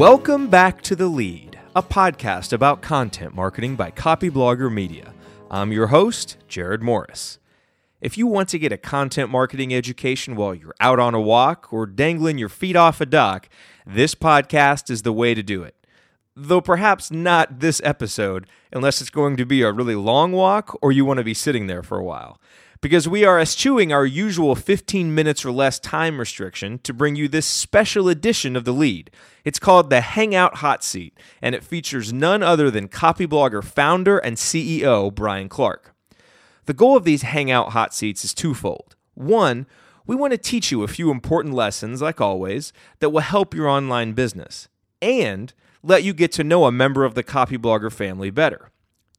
Welcome back to The Lead, a podcast about content marketing by Copyblogger Media. I'm your host, Jared Morris. If you want to get a content marketing education while you're out on a walk or dangling your feet off a dock, this podcast is the way to do it. Though perhaps not this episode, unless it's going to be a really long walk or you want to be sitting there for a while. Because we are eschewing our usual 15 minutes or less time restriction to bring you this special edition of The Lead. It's called the Hangout Hot Seat, and it features none other than Copyblogger founder and CEO Brian Clark. The goal of these Hangout Hot Seats is twofold. One, we want to teach you a few important lessons, like always, that will help your online business, and let you get to know a member of the Copyblogger family better.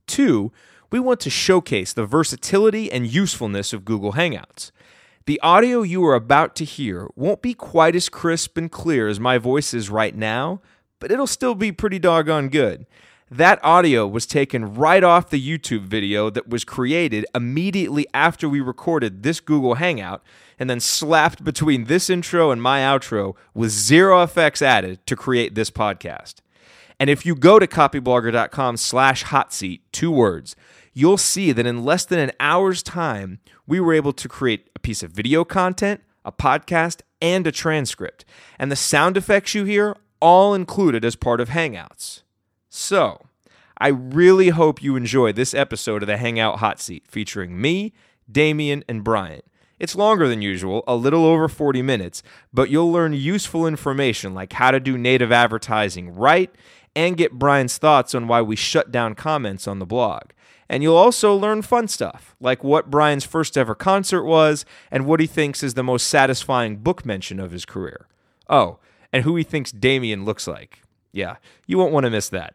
Two, we want to showcase the versatility and usefulness of Google Hangouts. The audio you are about to hear won't be quite as crisp and clear as my voice is right now, but it'll still be pretty doggone good. That audio was taken right off the YouTube video that was created immediately after we recorded this Google Hangout and then slapped between this intro and my outro with zero effects added to create this podcast. And if you go to copyblogger.com/hotseat, two words, you'll see that in less than an hour's time, we were able to create a piece of video content, a podcast, and a transcript. And the sound effects you hear, all included as part of Hangouts. So, I really hope you enjoy this episode of the Hangout Hot Seat featuring me, Damian, and Brian. It's longer than usual, a little over 40 minutes, but you'll learn useful information like how to do native advertising right and get Brian's thoughts on why we shut down comments on the blog. And you'll also learn fun stuff, like what Brian's first ever concert was and what he thinks is the most satisfying book mention of his career. Oh, and who he thinks Damian looks like. Yeah, you won't want to miss that.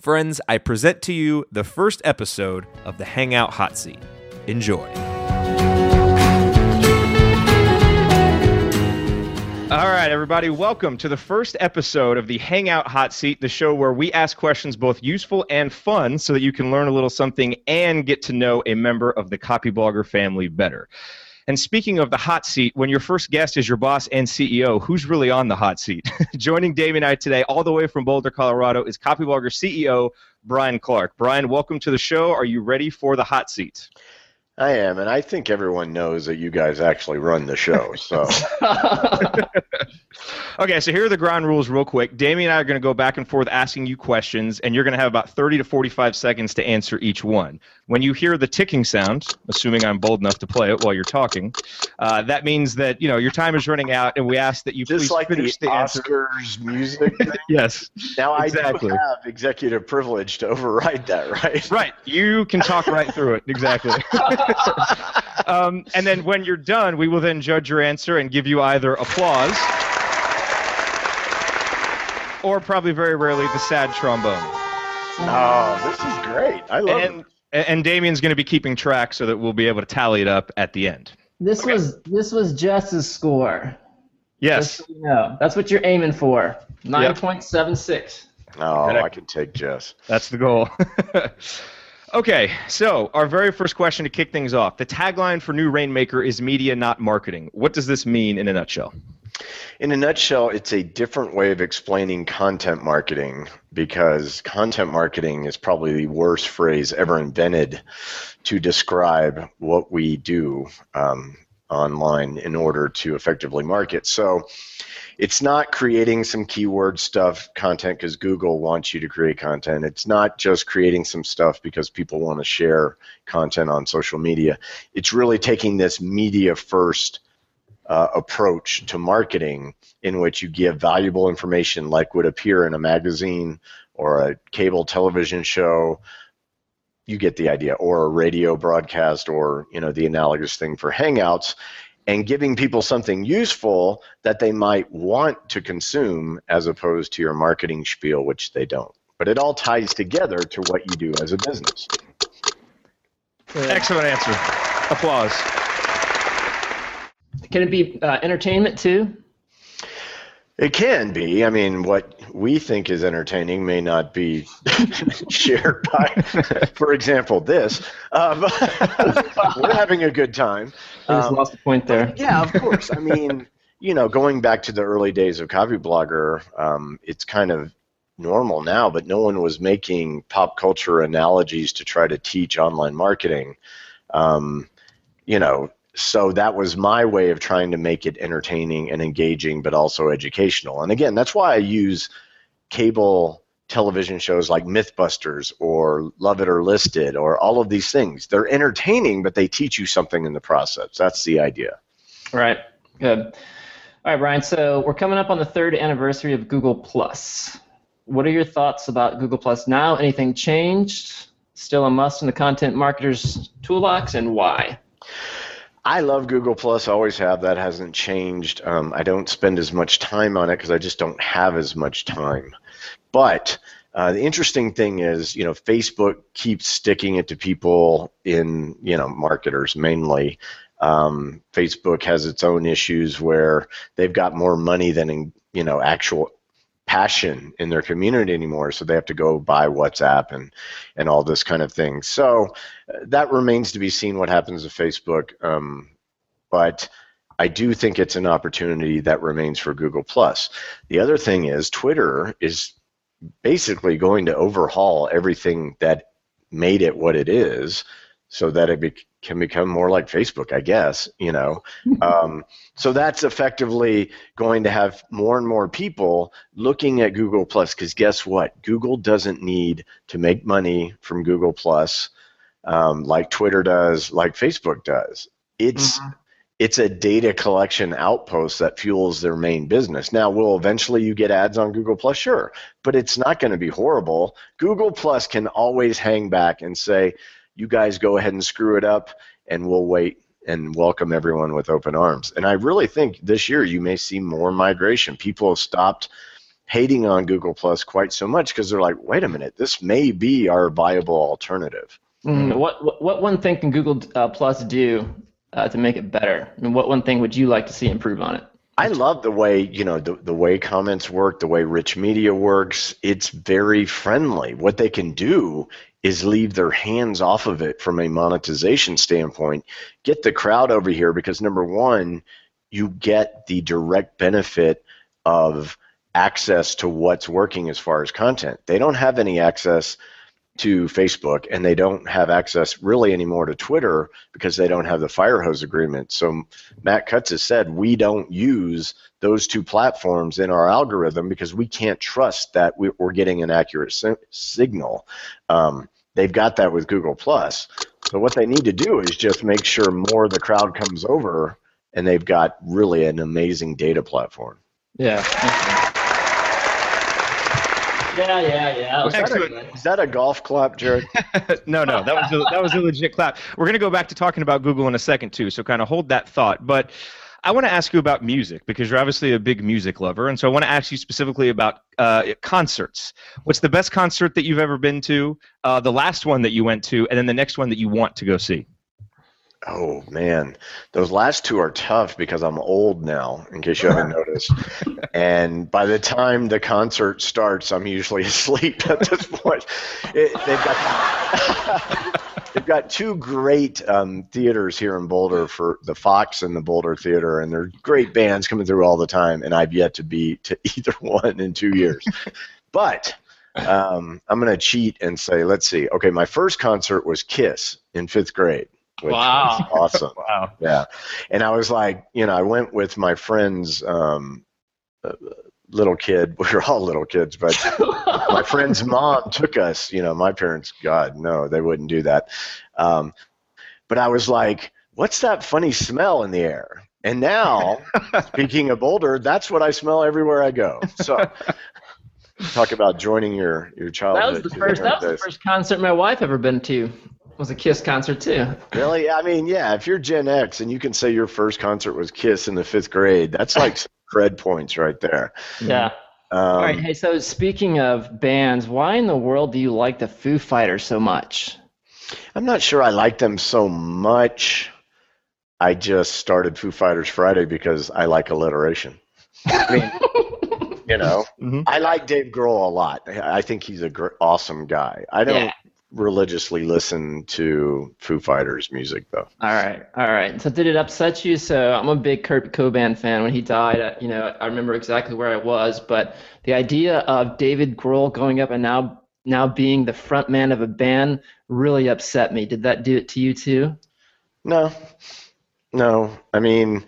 Friends, I present to you the first episode of the Hangout Hot Seat. Enjoy. All right, everybody, welcome to the first episode of the Hangout Hot Seat, the show where we ask questions both useful and fun so that you can learn a little something and get to know a member of the Copyblogger family better. And speaking of the hot seat, when your first guest is your boss and CEO, who's really on the hot seat? Joining Dave and I today, all the way from Boulder, Colorado, is Copyblogger CEO Brian Clark. Brian, welcome to the show. Are you ready for the hot seat? I am, and I think everyone knows that you guys actually run the show, so. Okay, so here are the ground rules real quick. Damian and I are going to go back and forth asking you questions, and you're going to have about 30 to 45 seconds to answer each one. When you hear the ticking sound, assuming I'm bold enough to play it while you're talking, that means that, you know, your time is running out, and we ask that you just please like finish the answer. Oscars music thing. Yes. Now exactly. I do have executive privilege to override that, right? Right. You can talk right through it. Exactly. And then when you're done, we will then judge your answer and give you either applause or probably very rarely the sad trombone. Oh, this is great. I love it. And Damian's going to be keeping track so that we'll be able to tally it up at the end. This was Jess's score. Yes. So you know. That's what you're aiming for. 9.76. Oh, I can take Jess. That's the goal. Okay, so our very first question to kick things off. The tagline for New Rainmaker is media, not marketing. What does this mean in a nutshell? In a nutshell, it's a different way of explaining content marketing, because content marketing is probably the worst phrase ever invented to describe what we do online in order to effectively market. So it's not creating some keyword stuff content because Google wants you to create content. It's not just creating some stuff because people want to share content on social media. It's really taking this media first approach to marketing in which you give valuable information like would appear in a magazine or a cable television show. You get the idea, or a radio broadcast, or the analogous thing for Hangouts, and giving people something useful that they might want to consume as opposed to your marketing spiel, which they don't. But it all ties together to what you do as a business. Excellent answer. Applause. Can it be entertainment too? It can be. I mean, what we think is entertaining may not be shared by, for example, this. We're having a good time. I just lost the point there. Yeah, of course. I mean, you know, going back to the early days of Copyblogger, it's kind of normal now, but no one was making pop culture analogies to try to teach online marketing. You know, so that was my way of trying to make it entertaining and engaging, but also educational. And again, that's why I use cable television shows like Mythbusters or Love It or List It or all of these things. They're entertaining, but they teach you something in the process. That's the idea. Right. Good. All right, Brian. So we're coming up on the third anniversary of Google Plus. What are your thoughts about Google Plus now? Anything changed? Still a must in the content marketer's toolbox, and why? I love Google Plus. I always have. That hasn't changed. I don't spend as much time on it because I just don't have as much time. But the interesting thing is, you know, Facebook keeps sticking it to people in, you know, marketers mainly. Facebook has its own issues where they've got more money than, in, you know, actual passion in their community anymore, so they have to go buy WhatsApp and all this kind of thing. So that remains to be seen what happens with Facebook, but I do think it's an opportunity that remains for Google+. The other thing is Twitter is basically going to overhaul everything that made it what it is so that it can become more like Facebook, I guess, you know. So that's effectively going to have more and more people looking at Google Plus, because guess what? Google doesn't need to make money from Google Plus like Twitter does, like Facebook does. It's a data collection outpost that fuels their main business. Now, will eventually you get ads on Google Plus? Sure, but it's not going to be horrible. Google Plus can always hang back and say, you guys go ahead and screw it up, and we'll wait and welcome everyone with open arms. And I really think this year you may see more migration. People have stopped hating on Google Plus quite so much because they're like, wait a minute, this may be our viable alternative. What one thing can Google Plus do to make it better? I mean, what one thing would you like to see improve on it? I love the way, you know, the way comments work, the way rich media works. It's very friendly. What they can do is leave their hands off of it from a monetization standpoint. Get the crowd over here because, number one, you get the direct benefit of access to what's working as far as content. They don't have any access to Facebook, and they don't have access really anymore to Twitter because they don't have the firehose agreement. So Matt Cutts has said we don't use those two platforms in our algorithm because we can't trust that we're getting an accurate signal. They've got that with Google+. So what they need to do is just make sure more of the crowd comes over, and they've got really an amazing data platform. Yeah. Yeah. Is that a golf clap, Jared? No, that was a legit clap. We're going to go back to talking about Google in a second, too, so kind of hold that thought. But I want to ask you about music because you're obviously a big music lover, and so I want to ask you specifically about concerts. What's the best concert that you've ever been to, the last one that you went to, and then the next one that you want to go see? Oh, man. Those last two are tough because I'm old now, in case you haven't noticed. And by the time the concert starts, I'm usually asleep at this point. They've got two great theaters here in Boulder, for the Fox and the Boulder Theater, and they're great bands coming through all the time, and I've yet to be to either one in 2 years. But I'm going to cheat and say, let's see. Okay, my first concert was Kiss in 5th grade. Which wow. Was awesome. Wow. Yeah. And I was like, you know, I went with my friend's little kid. We were all little kids, but my friend's mom took us. You know, my parents, God, no, they wouldn't do that. But I was like, what's that funny smell in the air? And now, speaking of Boulder, that's what I smell everywhere I go. So talk about joining your childhood. That was the first concert my wife ever been to. Was a Kiss concert, too. Really? I mean, yeah, if you're Gen X and you can say your first concert was Kiss in the 5th grade, that's like some cred points right there. Yeah. All right, hey, so speaking of bands, why in the world do you like the Foo Fighters so much? I'm not sure I like them so much. I just started Foo Fighters Friday because I like alliteration. I mean, you know, I like Dave Grohl a lot. I think he's an awesome guy. I don't religiously listen to Foo Fighters music, though. All right. So did it upset you? So I'm a big Kurt Cobain fan. When he died, you know, I remember exactly where I was. But the idea of David Grohl going up and now being the front man of a band really upset me. Did that do it to you too? No. I mean,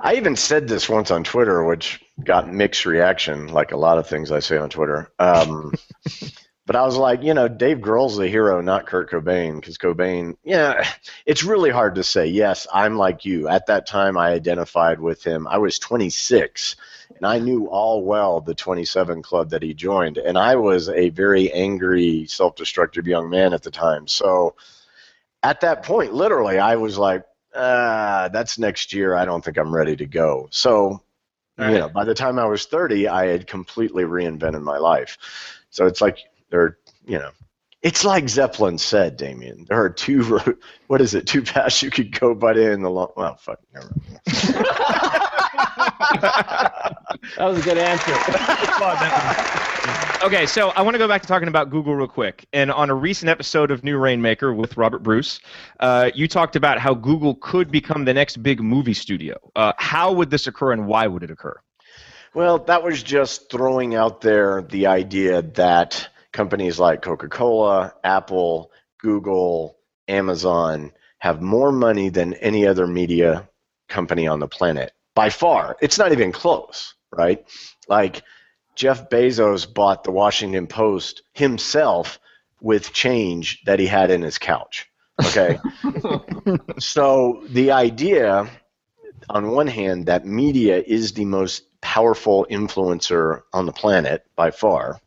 I even said this once on Twitter, which got mixed reaction, like a lot of things I say on Twitter. But I was like, you know, Dave Grohl's the hero, not Kurt Cobain, because Cobain, yeah, it's really hard to say, yes, I'm like you. At that time, I identified with him. I was 26, and I knew all well the 27 club that he joined, and I was a very angry, self-destructive young man at the time. So at that point, literally, I was like, that's next year. I don't think I'm ready to go. So, you know, by the time I was 30, I had completely reinvented my life. So it's like, it's like Zeppelin said, Damian, there are two paths you could go, but in the long, well, fuck, never mind. That was a good answer. Okay, so I want to go back to talking about Google real quick. And on a recent episode of New Rainmaker with Robert Bruce, you talked about how Google could become the next big movie studio. How would this occur, and why would it occur? Well, that was just throwing out there the idea that companies like Coca-Cola, Apple, Google, Amazon have more money than any other media company on the planet. By far, it's not even close, right? Like Jeff Bezos bought the Washington Post himself with change that he had in his couch, okay? So the idea, on one hand, that media is the most powerful influencer on the planet by far,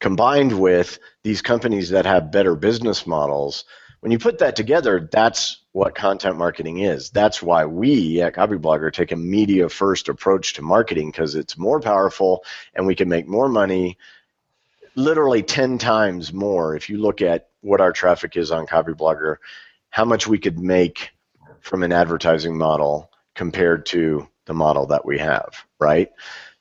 combined with these companies that have better business models, when you put that together, that's what content marketing is. That's why we at Copyblogger take a media-first approach to marketing, because it's more powerful and we can make more money, literally 10 times more. If you look at what our traffic is on Copyblogger, how much we could make from an advertising model compared to the model that we have, right?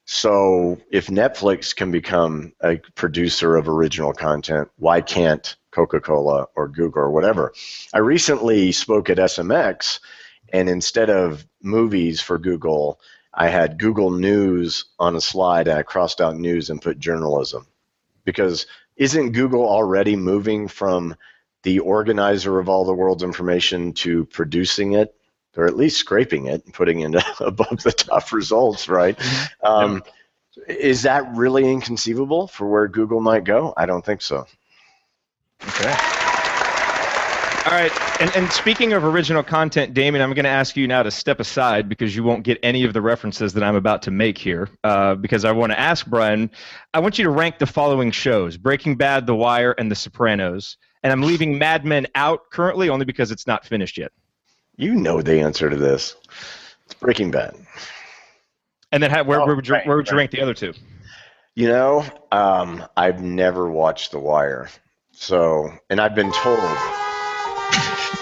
So if Netflix can become a producer of original content, why can't Coca-Cola or Google or whatever? I recently spoke at SMX, and instead of movies for Google, I had Google News on a slide, and I crossed out news and put journalism. Because isn't Google already moving from the organizer of all the world's information to producing it, or at least scraping it and putting it above the top results, right? Is that really inconceivable for where Google might go? I don't think so. Okay. All right. And speaking of original content, Damon, I'm going to ask you now to step aside because you won't get any of the references that I'm about to make here, because I want to ask Brian, I want you to rank the following shows: Breaking Bad, The Wire, and The Sopranos. And I'm leaving Mad Men out currently only because it's not finished yet. You know the answer to this. It's Breaking Bad. And then where would you rank the other two? You know, I've never watched The Wire. So, and I've been told.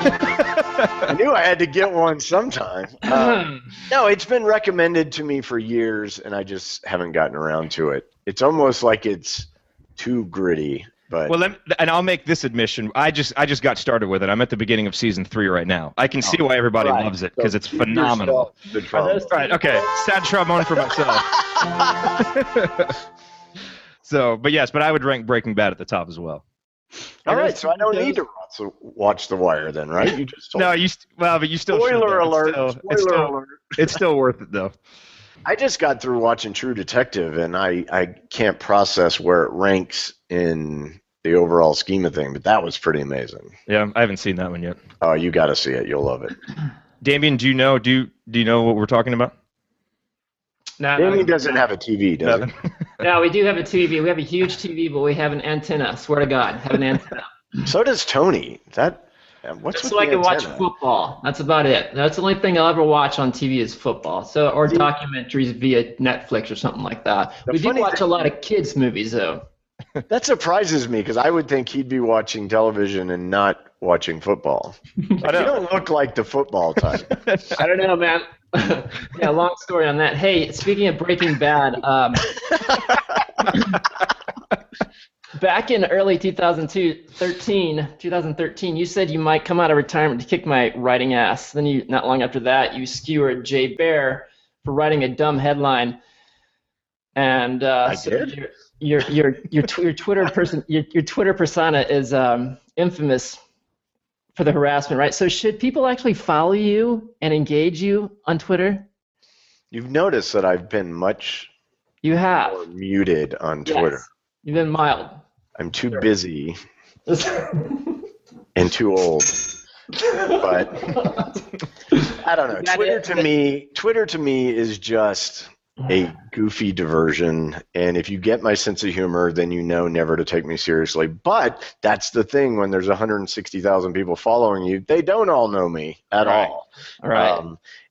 I knew I had to get one sometime. No, it's been recommended to me for years, and I just haven't gotten around to it. It's almost like it's too gritty. But. Well, and I'll make this admission. I just got started with it. I'm at the beginning of season 3 right now. I can see why everybody loves it, because it's phenomenal. Right. Okay. Sad trombone for myself. So, but yes, but I would rank Breaking Bad at the top as well. All right. So I don't need to watch The Wire then, right? You just told me. But you still. Spoiler alert! Spoiler alert! It's still worth it though. I just got through watching True Detective, and I can't process where it ranks in the overall scheme of things, but that was pretty amazing. Yeah, I haven't seen that one yet. Oh, you got to see it. You'll love it. Damien, do you know what we're talking about? No, Damien doesn't have a TV, does he? No, we do have a TV. We have a huge TV, but we have an antenna. Swear to God, have an antenna. So does Tony. So I can watch football. That's about it. That's the only thing I'll ever watch on TV is football. So, or documentaries via Netflix or something like that. We do watch a lot of kids' movies, though. That surprises me, because I would think he'd be watching television and not watching football. I don't look like the football type. I don't know, man. Yeah, long story on that. Hey, speaking of Breaking Bad, Back in early 2013, you said you might come out of retirement to kick my writing ass. Then you, not long after that, you skewered Jay Baer for writing a dumb headline. And so your Twitter person, your Twitter persona is infamous for the harassment, right? So should people actually follow you and engage you on Twitter? You've noticed that I've been much more muted on Twitter. Yes. You've been mild. I'm too busy and too old. But I don't know. Twitter to me is just a goofy diversion. And if you get my sense of humor, then you know never to take me seriously. But that's the thing. When there's 160,000 people following you, they don't all know me at all. Right.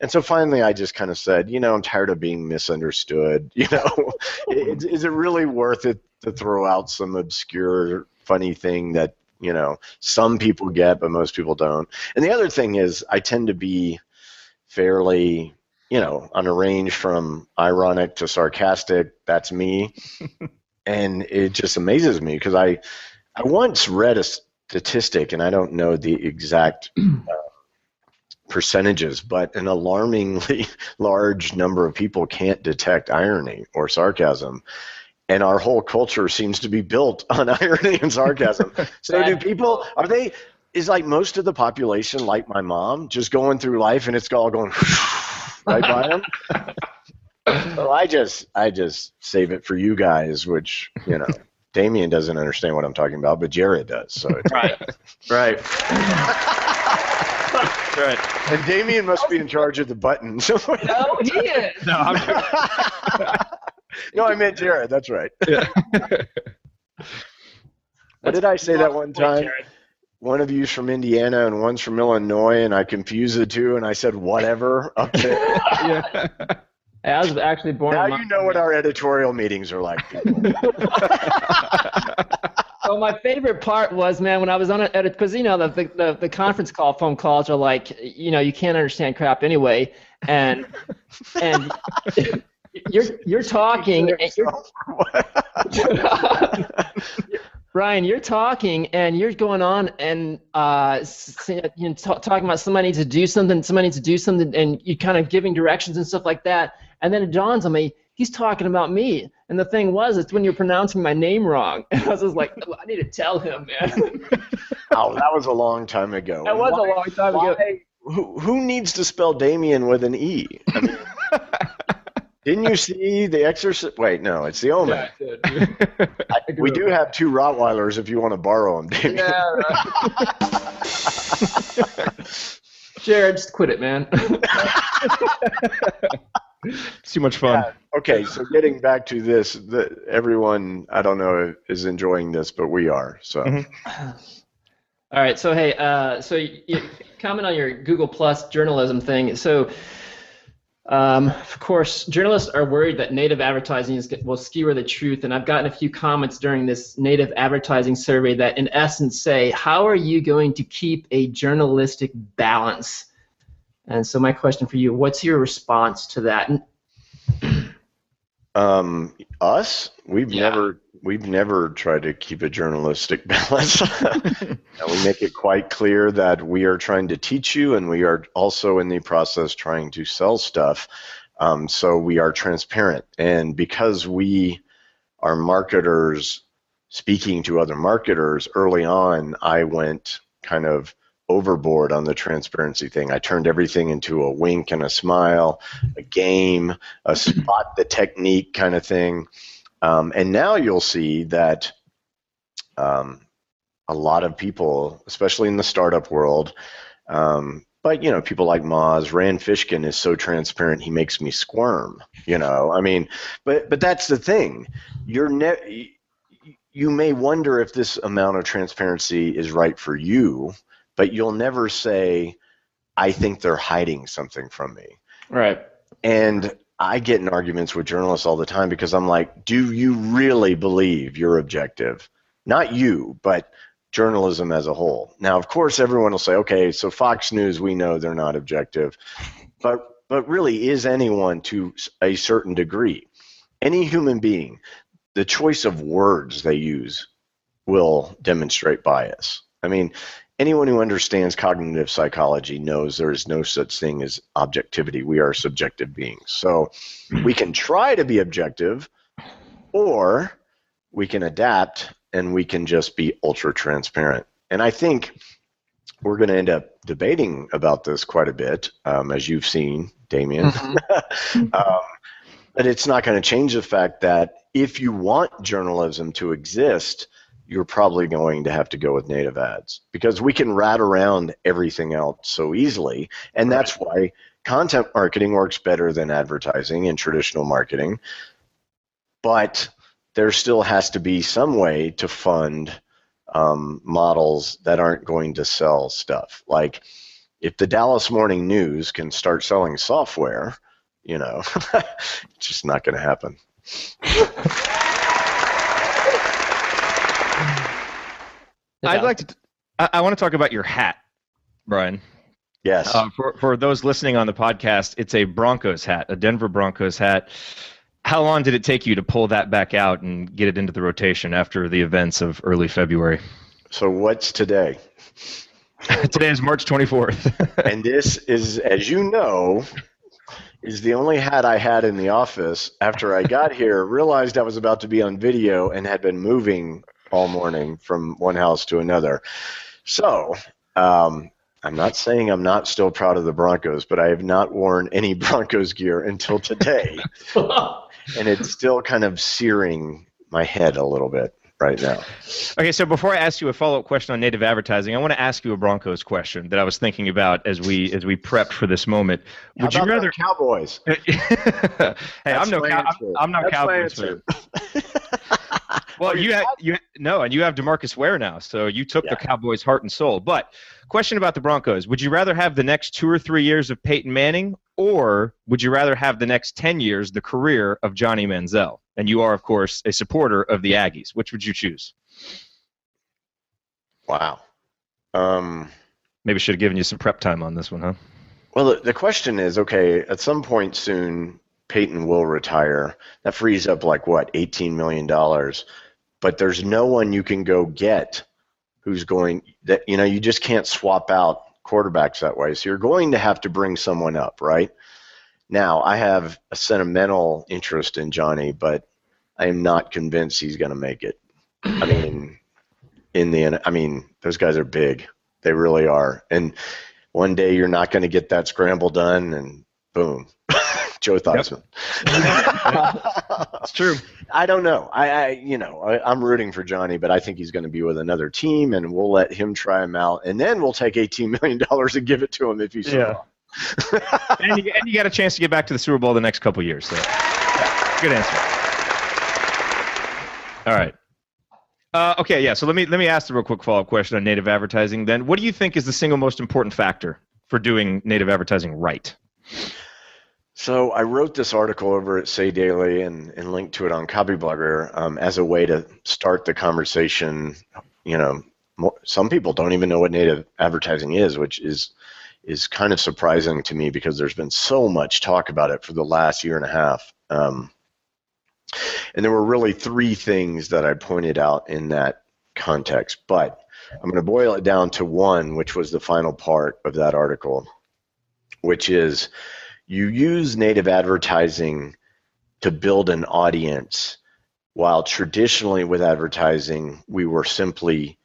And so finally I just kind of said, you know, I'm tired of being misunderstood. You know, is it really worth it to throw out some obscure, funny thing that, you know, some people get but most people don't? And the other thing is I tend to be fairly... you know, on a range from ironic to sarcastic, that's me. And it just amazes me because I once read a statistic, and I don't know the exact percentages, but an alarmingly large number of people can't detect irony or sarcasm. And our whole culture seems to be built on irony and sarcasm. So do people, are they, is like most of the population like my mom, just going through life and it's all going... right by him? So I just save it for you guys, which, you know, Damian doesn't understand what I'm talking about, but Jared does. So it's, right. And Damian must be in charge of the buttons. No, he is. No, I'm no, I meant Jared. That's right. Yeah. What did I say that one time? Jared. One of you's from Indiana and one's from Illinois, and I confused the two, and I said whatever up there. Yeah. I was actually born. Now you know what our editorial meetings are like. So my favorite part was, man, when I was on an edit, because you know the conference call phone calls are like, you know, you can't understand crap anyway, and you're talking. And Brian, you're talking and you're going on and you know, talking about somebody needs to do something, and you're kind of giving directions and stuff like that. And then it dawns on me, he's talking about me. And the thing was, it's when you're pronouncing my name wrong. And I was just like, oh, I need to tell him, man. Oh, that was a long time ago. That was a long time ago. Who needs to spell Damian with an E? I mean, didn't you see The Exorcist? Wait, no, it's The Omen. Yeah, we do have two Rottweilers if you want to borrow them, Damian. Yeah, right. Jared, just quit it, man. It's too much fun. Yeah. Okay, so getting back to this, everyone, I don't know, is enjoying this, but we are. So. Mm-hmm. All right, so hey, so you comment on your Google Plus journalism thing. So. Of course, journalists are worried that native advertising will skewer the truth, and I've gotten a few comments during this native advertising survey that in essence say, how are you going to keep a journalistic balance? And so my question for you, what's your response to that? Us? We've never tried to keep a journalistic balance. We make it quite clear that we are trying to teach you, and we are also in the process trying to sell stuff. So we are transparent. And because we are marketers speaking to other marketers, early on I went kind of overboard on the transparency thing. I turned everything into a wink and a smile, a game, a spot the technique kind of thing. And now you'll see that a lot of people, especially in the startup world, but, you know, people like Moz, Rand Fishkin is so transparent, he makes me squirm, you know. I mean, but that's the thing. You may wonder if this amount of transparency is right for you, but you'll never say, I think they're hiding something from me. Right. And I get in arguments with journalists all the time because I'm like, do you really believe you're objective? Not you, but journalism as a whole. Now, of course, everyone will say, okay, so Fox News, we know they're not objective. But really, is anyone to a certain degree? Any human being, the choice of words they use will demonstrate bias. I mean, anyone who understands cognitive psychology knows there is no such thing as objectivity. We are subjective beings. So we can try to be objective, or we can adapt and we can just be ultra transparent. And I think we're going to end up debating about this quite a bit, as you've seen, Damian. But it's not going to change the fact that if you want journalism to exist, you're probably going to have to go with native ads, because we can rat around everything else so easily. And that's why content marketing works better than advertising and traditional marketing. But there still has to be some way to fund models that aren't going to sell stuff. Like if the Dallas Morning News can start selling software, you know, it's just not going to happen. I'd like to, I want to talk about your hat, Brian. Yes. For those listening on the podcast, it's a Broncos hat, a Denver Broncos hat. How long did it take you to pull that back out and get it into the rotation after the events of early February? So what's today? Today is March 24th. And this is, as you know, is the only hat I had in the office after I got here, realized I was about to be on video, and had been moving all morning from one house to another. So I'm not saying I'm not still proud of the Broncos, but I have not worn any Broncos gear until today. And it's still kind of searing my head a little bit right now. Okay, so before I ask you a follow-up question on native advertising, I want to ask you a Broncos question that I was thinking about as we prepped for this moment. Would you rather Cowboys? Hey, I'm not Cowboys fan. Well, and you have DeMarcus Ware now, so you took the Cowboys' heart and soul. But question about the Broncos: would you rather have the next 2 or 3 years of Peyton Manning, or would you rather have the next 10 years the career of Johnny Manziel? And you are, of course, a supporter of the Aggies. Which would you choose? Wow. Maybe should have given you some prep time on this one, huh? Well, the question is, okay, at some point soon, Peyton will retire. That frees up like what, $18 million. But there's no one you can go get who's going that, you know, you just can't swap out quarterbacks that way. So you're going to have to bring someone up, right? Now, I have a sentimental interest in Johnny, but I am not convinced he's going to make it. I mean, those guys are big. They really are. And one day you're not going to get that scramble done, and boom. Joe Theismann. Yep. It's true. I don't know. I'm rooting for Johnny, but I think he's going to be with another team, and we'll let him try him out, and then we'll take $18 million and give it to him if he's so long. and you got a chance to get back to the Super Bowl the next couple of years. So. Yeah, good answer. All right. Okay. Yeah. So let me ask the real quick follow-up question on native advertising. Then, what do you think is the single most important factor for doing native advertising right? So I wrote this article over at Say Daily and linked to it on Copyblogger as a way to start the conversation. You know, some people don't even know what native advertising is, which is kind of surprising to me because there's been so much talk about it for the last year and a half. And there were really three things that I pointed out in that context, but I'm going to boil it down to one, which was the final part of that article, which is, you use native advertising to build an audience, while traditionally with advertising, we were simply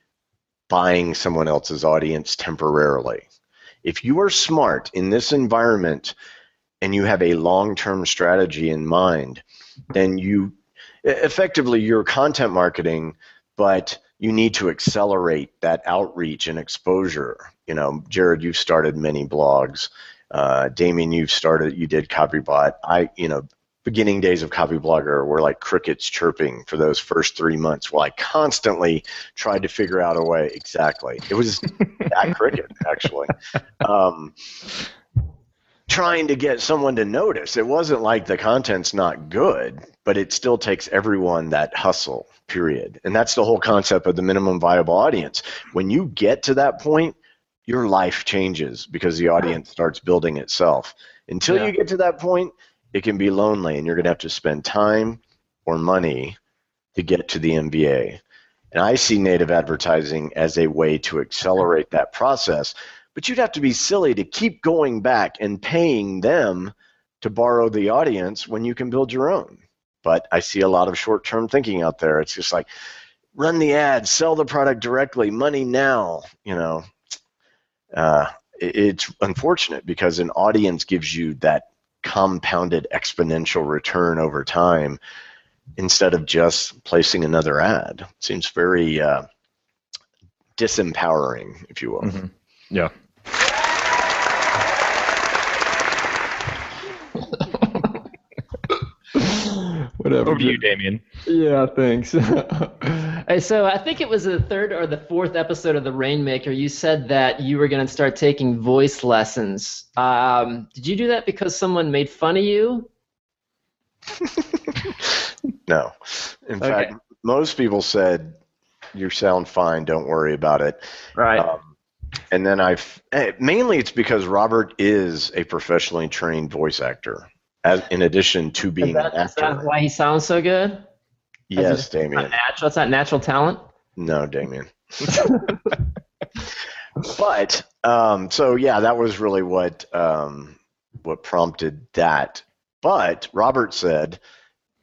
buying someone else's audience temporarily. If you are smart in this environment and you have a long-term strategy in mind, then you're content marketing, but you need to accelerate that outreach and exposure. You know, Jared, you've started many blogs. Damian, you did Copybot. Beginning days of Copyblogger were like crickets chirping for those first 3 months while I constantly tried to figure out a way. Exactly. It was that cricket, actually. Trying to get someone to notice. It wasn't like the content's not good, but it still takes everyone that hustle, period. And that's the whole concept of the minimum viable audience. When you get to that point, your life changes because the audience starts building itself. Until you get to that point, it can be lonely, and you're going to have to spend time or money to get to the MVA. And I see native advertising as a way to accelerate that process. But you'd have to be silly to keep going back and paying them to borrow the audience when you can build your own. But I see a lot of short-term thinking out there. It's just like, run the ad, sell the product directly, money now. You know, it's unfortunate because an audience gives you that compounded exponential return over time instead of just placing another ad. It seems very disempowering, if you will. Mm-hmm. Yeah. Whatever. Over to you, Damian. Yeah, thanks. All right, so I think it was the third or the fourth episode of The Rainmaker. You said that you were going to start taking voice lessons. Did you do that because someone made fun of you? No. In fact, most people said, you sound fine, don't worry about it. Right. And then mainly it's because Robert is a professionally trained voice actor. As in addition to being an actor. Is that why he sounds so good? Yes, Damian. That's not natural talent? No, Damian. But, so yeah, that was really what prompted that. But Robert said,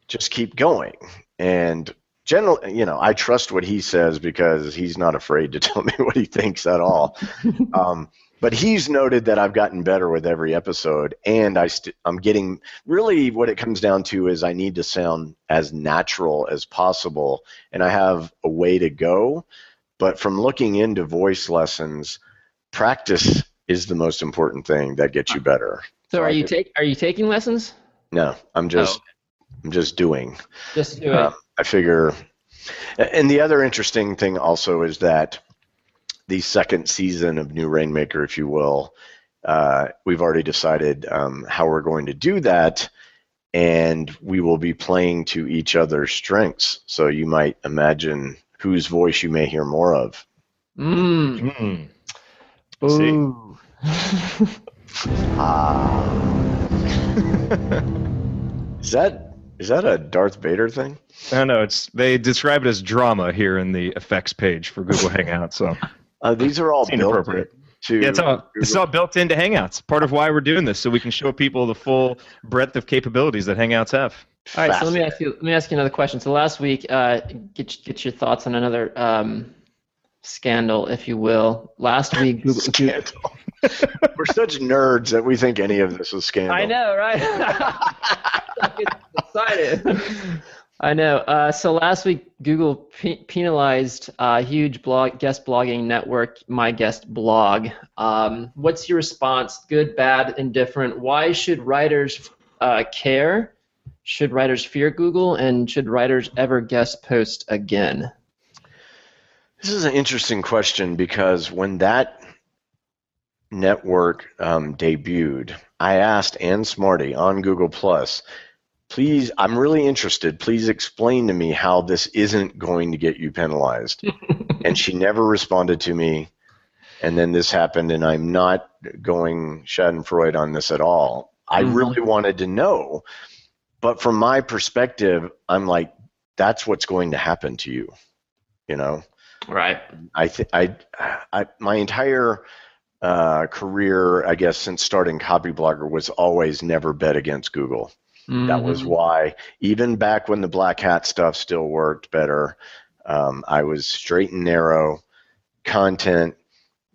just keep going. And generally, you know, I trust what he says because he's not afraid to tell me what he thinks at all. But he's noted that I've gotten better with every episode, and I'm getting – really what it comes down to is I need to sound as natural as possible, and I have a way to go. But from looking into voice lessons, practice is the most important thing that gets you better. So are you taking lessons? No, I'm just doing. Just doing. I figure – and the other interesting thing also is that – the second season of New Rainmaker, if you will, we've already decided how we're going to do that, and we will be playing to each other's strengths. So you might imagine whose voice you may hear more of. Mm. Ooh. See? Is that a Darth Vader thing? I know. They describe it as drama here in the effects page for Google Hangouts. So. These are all built to. Yeah, it's all built into Hangouts. Part of why we're doing this, so we can show people the full breadth of capabilities that Hangouts have. All right, so let me ask you another question. So last week, get your thoughts on another scandal, if you will. Last week, Google scandal. We're such nerds that we think any of this is scandal. I know, right? I get excited. I know. So last week, Google penalized a huge guest blogging network, My Guest Blog. What's your response? Good, bad, indifferent. Why should writers care? Should writers fear Google? And should writers ever guest post again? This is an interesting question because when that network debuted, I asked Ann Smarty on Google Plus, please, I'm really interested. Please explain to me how this isn't going to get you penalized. And she never responded to me. And then this happened, and I'm not going schadenfreude on this at all. I really wanted to know. But from my perspective, I'm like, that's what's going to happen to you. You know? Right. My entire career, I guess, since starting Copyblogger was always never bet against Google. That was why, even back when the black hat stuff still worked better, I was straight and narrow, content,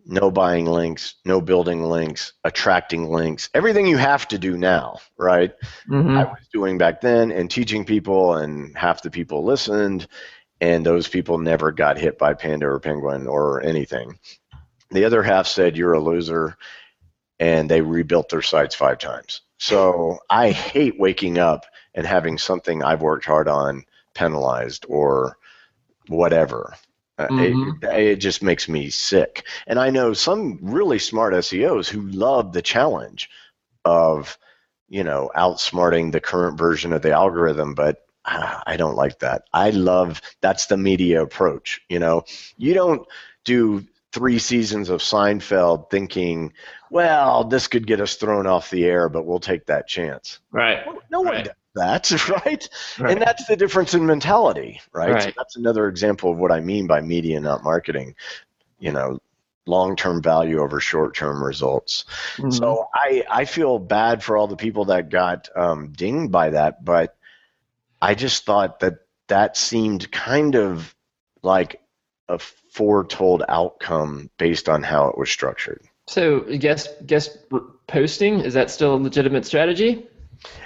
no buying links, no building links, attracting links, everything you have to do now, right? Mm-hmm. I was doing back then and teaching people, and half the people listened, and those people never got hit by Panda or Penguin or anything. The other half said, you're a loser, and they rebuilt their sites 5 times. So I hate waking up and having something I've worked hard on penalized or whatever. Mm-hmm. It just makes me sick. And I know some really smart SEOs who love the challenge of, you know, outsmarting the current version of the algorithm, but I don't like that. That's the media approach, you know. You don't do three seasons of Seinfeld thinking, well, this could get us thrown off the air, but we'll take that chance. Right. Well, no one does that, right? Right? And that's the difference in mentality, right? Right. So that's another example of what I mean by media, not marketing. You know, long-term value over short-term results. Mm-hmm. So I feel bad for all the people that got dinged by that, but I just thought that seemed kind of like a foretold outcome based on how it was structured. So guest posting, is that still a legitimate strategy?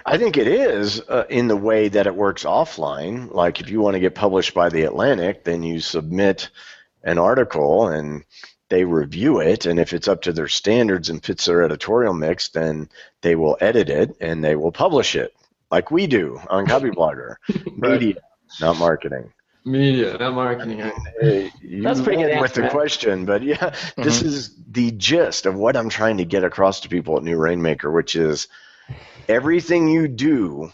I think it is in the way that it works offline. Like if you want to get published by The Atlantic, then you submit an article and they review it, and if it's up to their standards and fits their editorial mix, then they will edit it and they will publish it, like we do on Copyblogger. Right. Media, not marketing. Media, not marketing. That's pretty good with the question, but yeah, mm-hmm. This is the gist of what I'm trying to get across to people at New Rainmaker, which is everything you do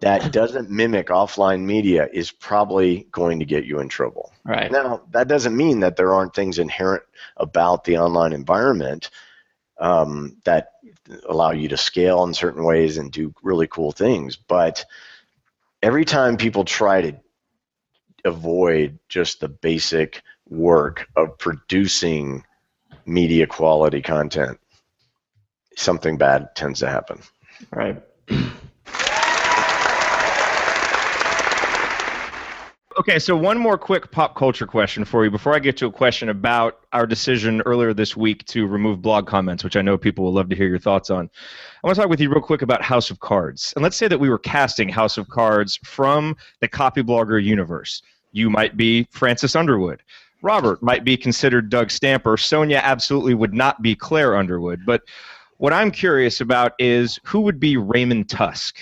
that doesn't mimic offline media is probably going to get you in trouble. Right. Now, that doesn't mean that there aren't things inherent about the online environment that allow you to scale in certain ways and do really cool things. But every time people try to avoid just the basic work of producing media quality content, something bad tends to happen. Right. Okay, so one more quick pop culture question for you before I get to a question about our decision earlier this week to remove blog comments, which I know people will love to hear your thoughts on. I want to talk with you real quick about House of Cards. And let's say that we were casting House of Cards from the Copyblogger universe. You might be Francis Underwood. Robert might be considered Doug Stamper. Sonia absolutely would not be Claire Underwood. But what I'm curious about is who would be Raymond Tusk?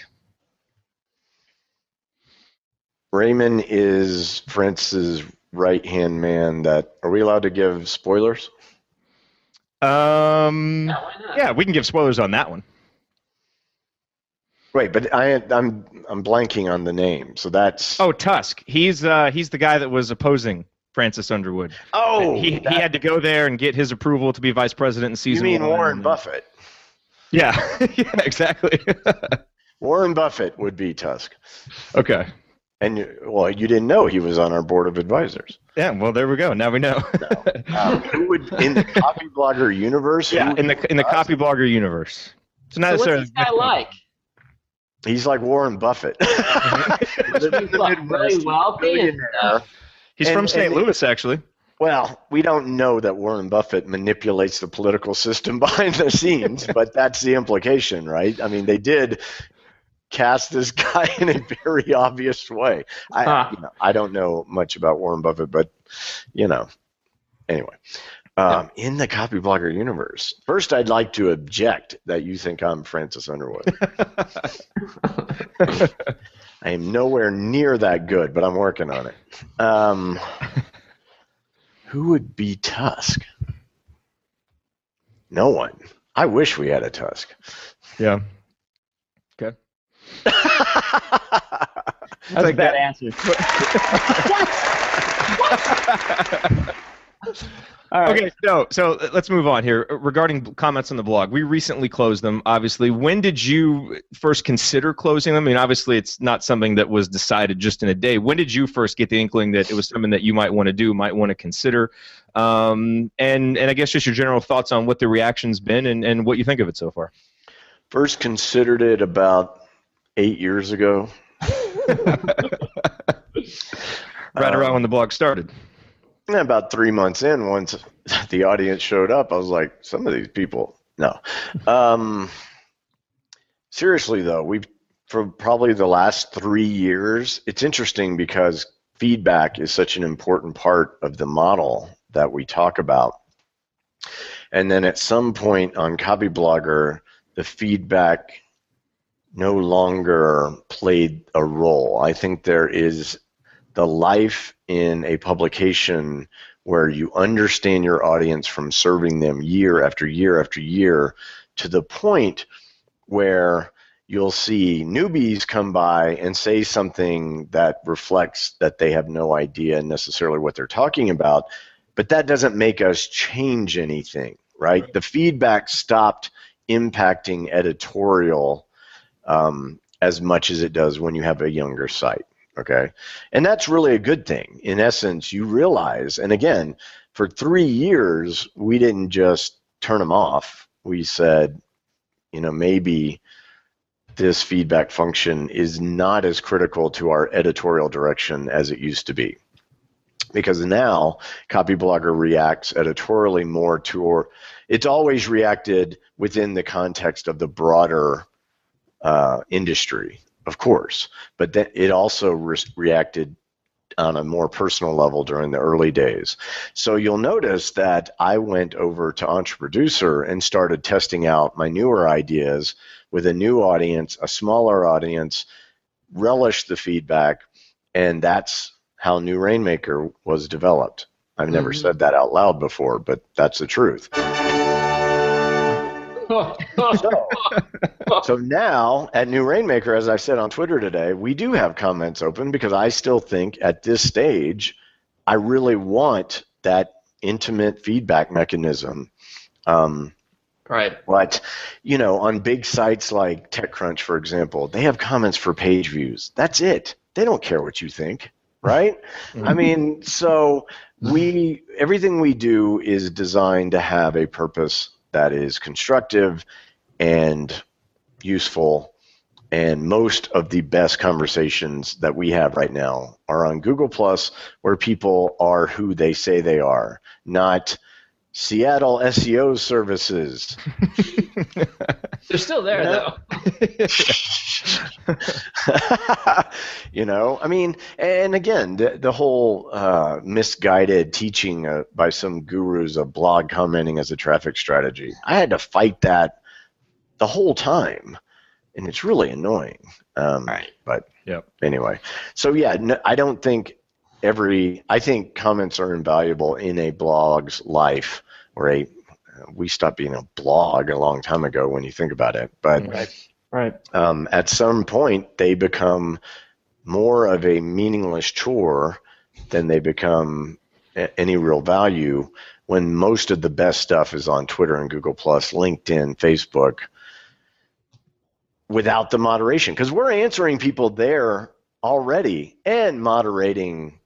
Raymond is France's right-hand man. That are we allowed to give spoilers? No, why not? Yeah, we can give spoilers on that one. Wait, but I'm blanking on the name. So that's Tusk. He's the guy that was opposing Francis Underwood. Oh, and he had to go there and get his approval to be vice president in season one. You mean Warren Buffett? Yeah, yeah, exactly. Warren Buffett would be Tusk. Okay. And, well, you didn't know he was on our board of advisors. Yeah, well, there we go. Now we know. No. Who would, in the Copyblogger universe? Yeah, in the Copyblogger universe. So not what's this guy like? He's like Warren Buffett. Really wealthy and stuff. He's from St. Louis, actually. Well, we don't know that Warren Buffett manipulates the political system behind the scenes, but that's the implication, right? I mean, they did cast this guy in a very obvious way. I don't know much about Warren Buffett, but, you know, anyway. In the Copyblogger universe, first I'd like to object that you think I'm Francis Underwood. I am nowhere near that good, but I'm working on it. Who would be Tusk? No one. I wish we had a Tusk. Yeah. That's like a bad answer. What? All right. Okay, so let's move on here. Regarding comments on the blog, we recently closed them, obviously. When did you first consider closing them? I mean, obviously, it's not something that was decided just in a day. When did you first get the inkling that it was something that you might want to do, might want to consider? And I guess just your general thoughts on what the reaction's been and what you think of it so far. First considered it about 8 years ago. Right around when the blog started. Yeah, about 3 months in, once the audience showed up, I was like, some of these people, no. Seriously, though, for probably the last 3 years, it's interesting because feedback is such an important part of the model that we talk about. And then at some point on Copyblogger, the feedback no longer played a role. I think there is the life in a publication where you understand your audience from serving them year after year after year to the point where you'll see newbies come by and say something that reflects that they have no idea necessarily what they're talking about, But that doesn't make us change anything, right? The feedback stopped impacting editorial as much as it does when you have a younger site, okay? And that's really a good thing. In essence, you realize, and again, for 3 years, we didn't just turn them off. We said, you know, maybe this feedback function is not as critical to our editorial direction as it used to be. Because now Copyblogger reacts editorially more to, or it's always reacted within the context of the broader industry, of course. But then it also reacted on a more personal level during the early days. So you'll notice that I went over to Entreproducer and started testing out my newer ideas with a new audience, a smaller audience, relished the feedback, and that's how New Rainmaker was developed. I've never said that out loud before, but that's the truth. So now at New Rainmaker, as I said on Twitter today, we do have comments open because I still think at this stage, I really want that intimate feedback mechanism. Right. But, you know, on big sites like TechCrunch, for example, they have comments for page views. That's it. They don't care what you think. Right? I mean, so everything we do is designed to have a purpose that is constructive and useful, and most of the best conversations that we have right now are on Google Plus, where people are who they say they are, not Seattle SEO services. They're still there, though. You know, I mean, and again, the whole misguided teaching by some gurus of blog commenting as a traffic strategy. I had to fight that the whole time, and it's really annoying. Right. But anyway, so yeah, no, I don't think I think comments are invaluable in a blog's life, or we stopped being a blog a long time ago when you think about it. But at some point, they become more of a meaningless chore than they become any real value when most of the best stuff is on Twitter and Google+, LinkedIn, Facebook, without the moderation. Because we're answering people there already and moderating.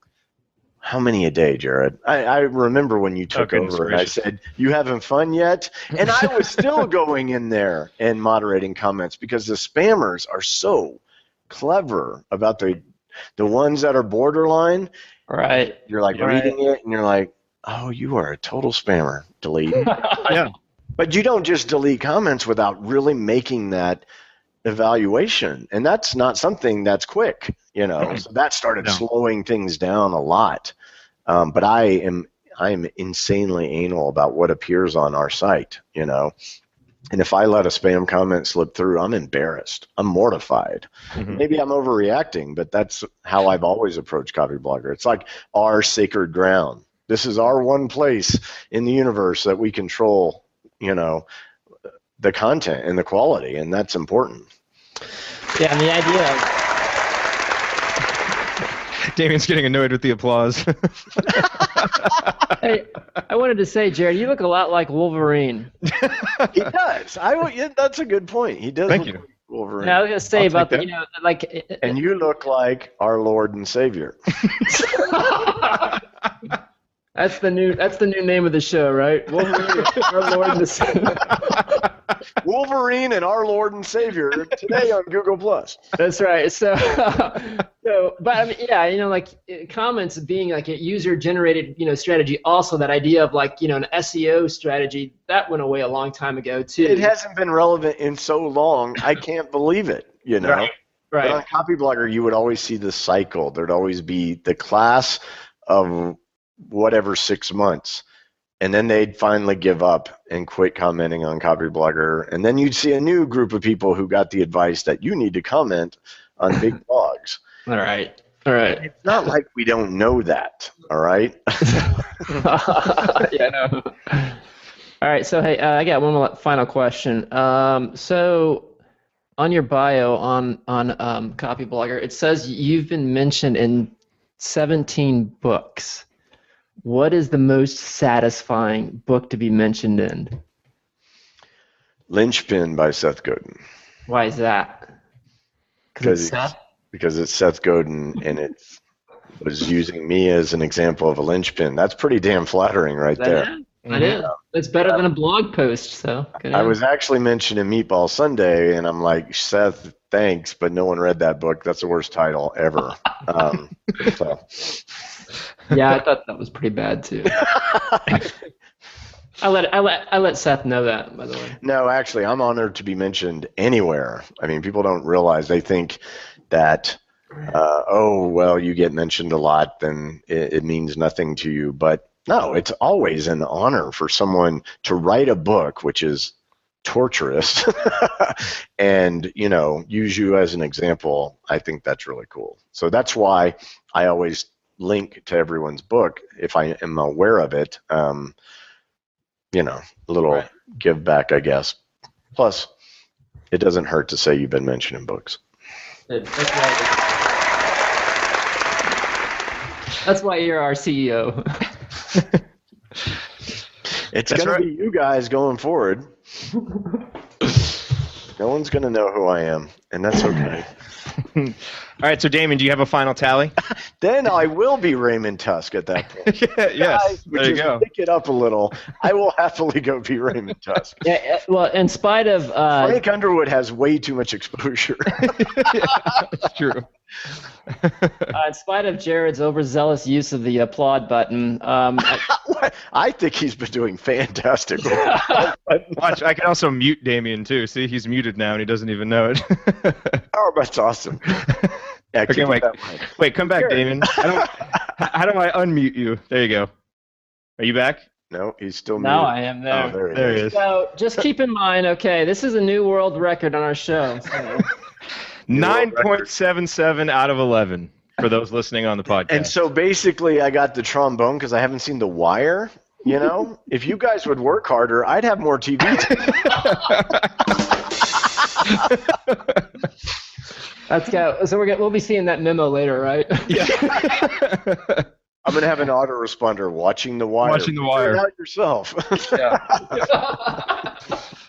How many a day, Jared? I remember when you took over and I said, you having fun yet? And I was still going in there and moderating comments because the spammers are so clever about the ones that are borderline. Right. You're like reading it and you're like, oh, you are a total spammer. Delete. But you don't just delete comments without really making that evaluation, and that's not something that's quick, you know. So that started slowing things down a lot. But I am insanely anal about what appears on our site, you know. And if I let a spam comment slip through, I'm embarrassed. I'm mortified. Maybe I'm overreacting, but that's how I've always approached Copyblogger. It's like our sacred ground. This is our one place in the universe that we control, you know, the content and the quality, and that's important. Yeah, and the idea of... Damian's getting annoyed with the applause. Hey, I wanted to say, Jared, you look a lot like Wolverine. He does. That's a good point. He does. Thank you. Like Wolverine. Now I was going to say about that. You know, like. And you look like our Lord and Savior. That's the new name of the show, right? Wolverine, our Lord and Savior. Wolverine and our Lord and Savior today on Google Plus. That's right. So, but I mean, yeah, you know, like comments being like a user-generated, you know, strategy. Also, that idea of like, you know, an SEO strategy that went away a long time ago too. It hasn't been relevant in so long. I can't believe it. You know, right? But on Copyblogger, you would always see the cycle. There'd always be the class of whatever 6 months, and then they'd finally give up and quit commenting on Copyblogger, and then you'd see a new group of people who got the advice that you need to comment on big blogs. All right. It's not like we don't know that. All right. Yeah. No. All right. So hey, I got one final question. So on your bio on Copyblogger, it says you've been mentioned in 17 books. What is the most satisfying book to be mentioned in? Lynchpin by Seth Godin. Why is that? Because it's Seth Godin, and it was using me as an example of a linchpin. That's pretty damn flattering right there. I know. It's better than a blog post. So I was actually mentioned in Meatball Sunday, and I'm like, Seth, thanks, but no one read that book. That's the worst title ever. Yeah, I thought that was pretty bad too. I let Seth know that, by the way. No, actually, I'm honored to be mentioned anywhere. I mean, people don't realize. They think that, oh, well, you get mentioned a lot, then it means nothing to you. But no, it's always an honor for someone to write a book, which is torturous, and, you know, use you as an example. I think that's really cool. So that's why I always link to everyone's book if I am aware of it. You know, a little give back, I guess. Plus, it doesn't hurt to say you've been mentioned in books. That's why you're our CEO. It's going to be you guys going forward. No one's going to know who I am, and that's okay. All right, so Damon, do you have a final tally? Then I will be Raymond Tusk at that point. Yes, there you go. Pick it up a little. I will happily go be Raymond Tusk. Yeah, well, in spite of Frank Underwood has way too much exposure. That's true. In spite of Jared's overzealous use of the applaud button, I think he's been doing fantastic. Watch, I can also mute Damian too. See, he's muted now and he doesn't even know it. Oh, that's awesome. Yeah, okay, wait, come back, Damian. How do I unmute you? There you go. Are you back? No, he's still muted. No, I am there. Oh, there he is. So just keep in mind, okay, this is a new world record on our show. So. 9.77 out of 11 for those listening on the podcast. And so basically I got the trombone because I haven't seen The Wire. You know, if you guys would work harder, I'd have more TV. Let's go. So we'll be seeing that memo later, right? Yeah. I'm going to have an autoresponder watching The Wire. Watching The Wire. Figure it out yourself. Yeah.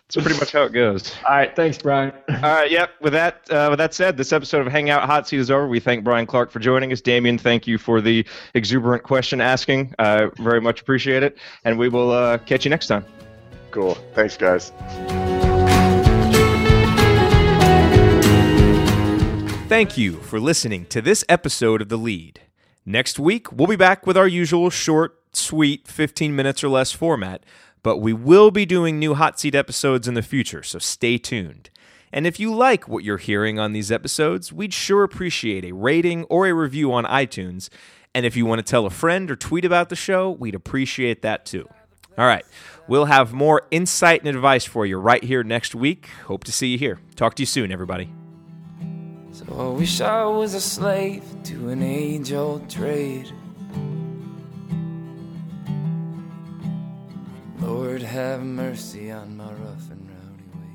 That's pretty much how it goes. All right. Thanks, Brian. All right. Yep. With that said, this episode of Hangout Hot Seat is over. We thank Brian Clark for joining us. Damian, thank you for the exuberant question asking. Very much appreciate it. And we will catch you next time. Cool. Thanks, guys. Thank you for listening to this episode of The Lead. Next week, we'll be back with our usual short, sweet, 15 minutes or less format, but we will be doing new Hot Seat episodes in the future, so stay tuned. And if you like what you're hearing on these episodes, we'd sure appreciate a rating or a review on iTunes. And if you want to tell a friend or tweet about the show, we'd appreciate that too. All right, we'll have more insight and advice for you right here next week. Hope to see you here. Talk to you soon, everybody. So I wish I was a slave to an age-old trade. Lord, have mercy on my rough and rowdy way.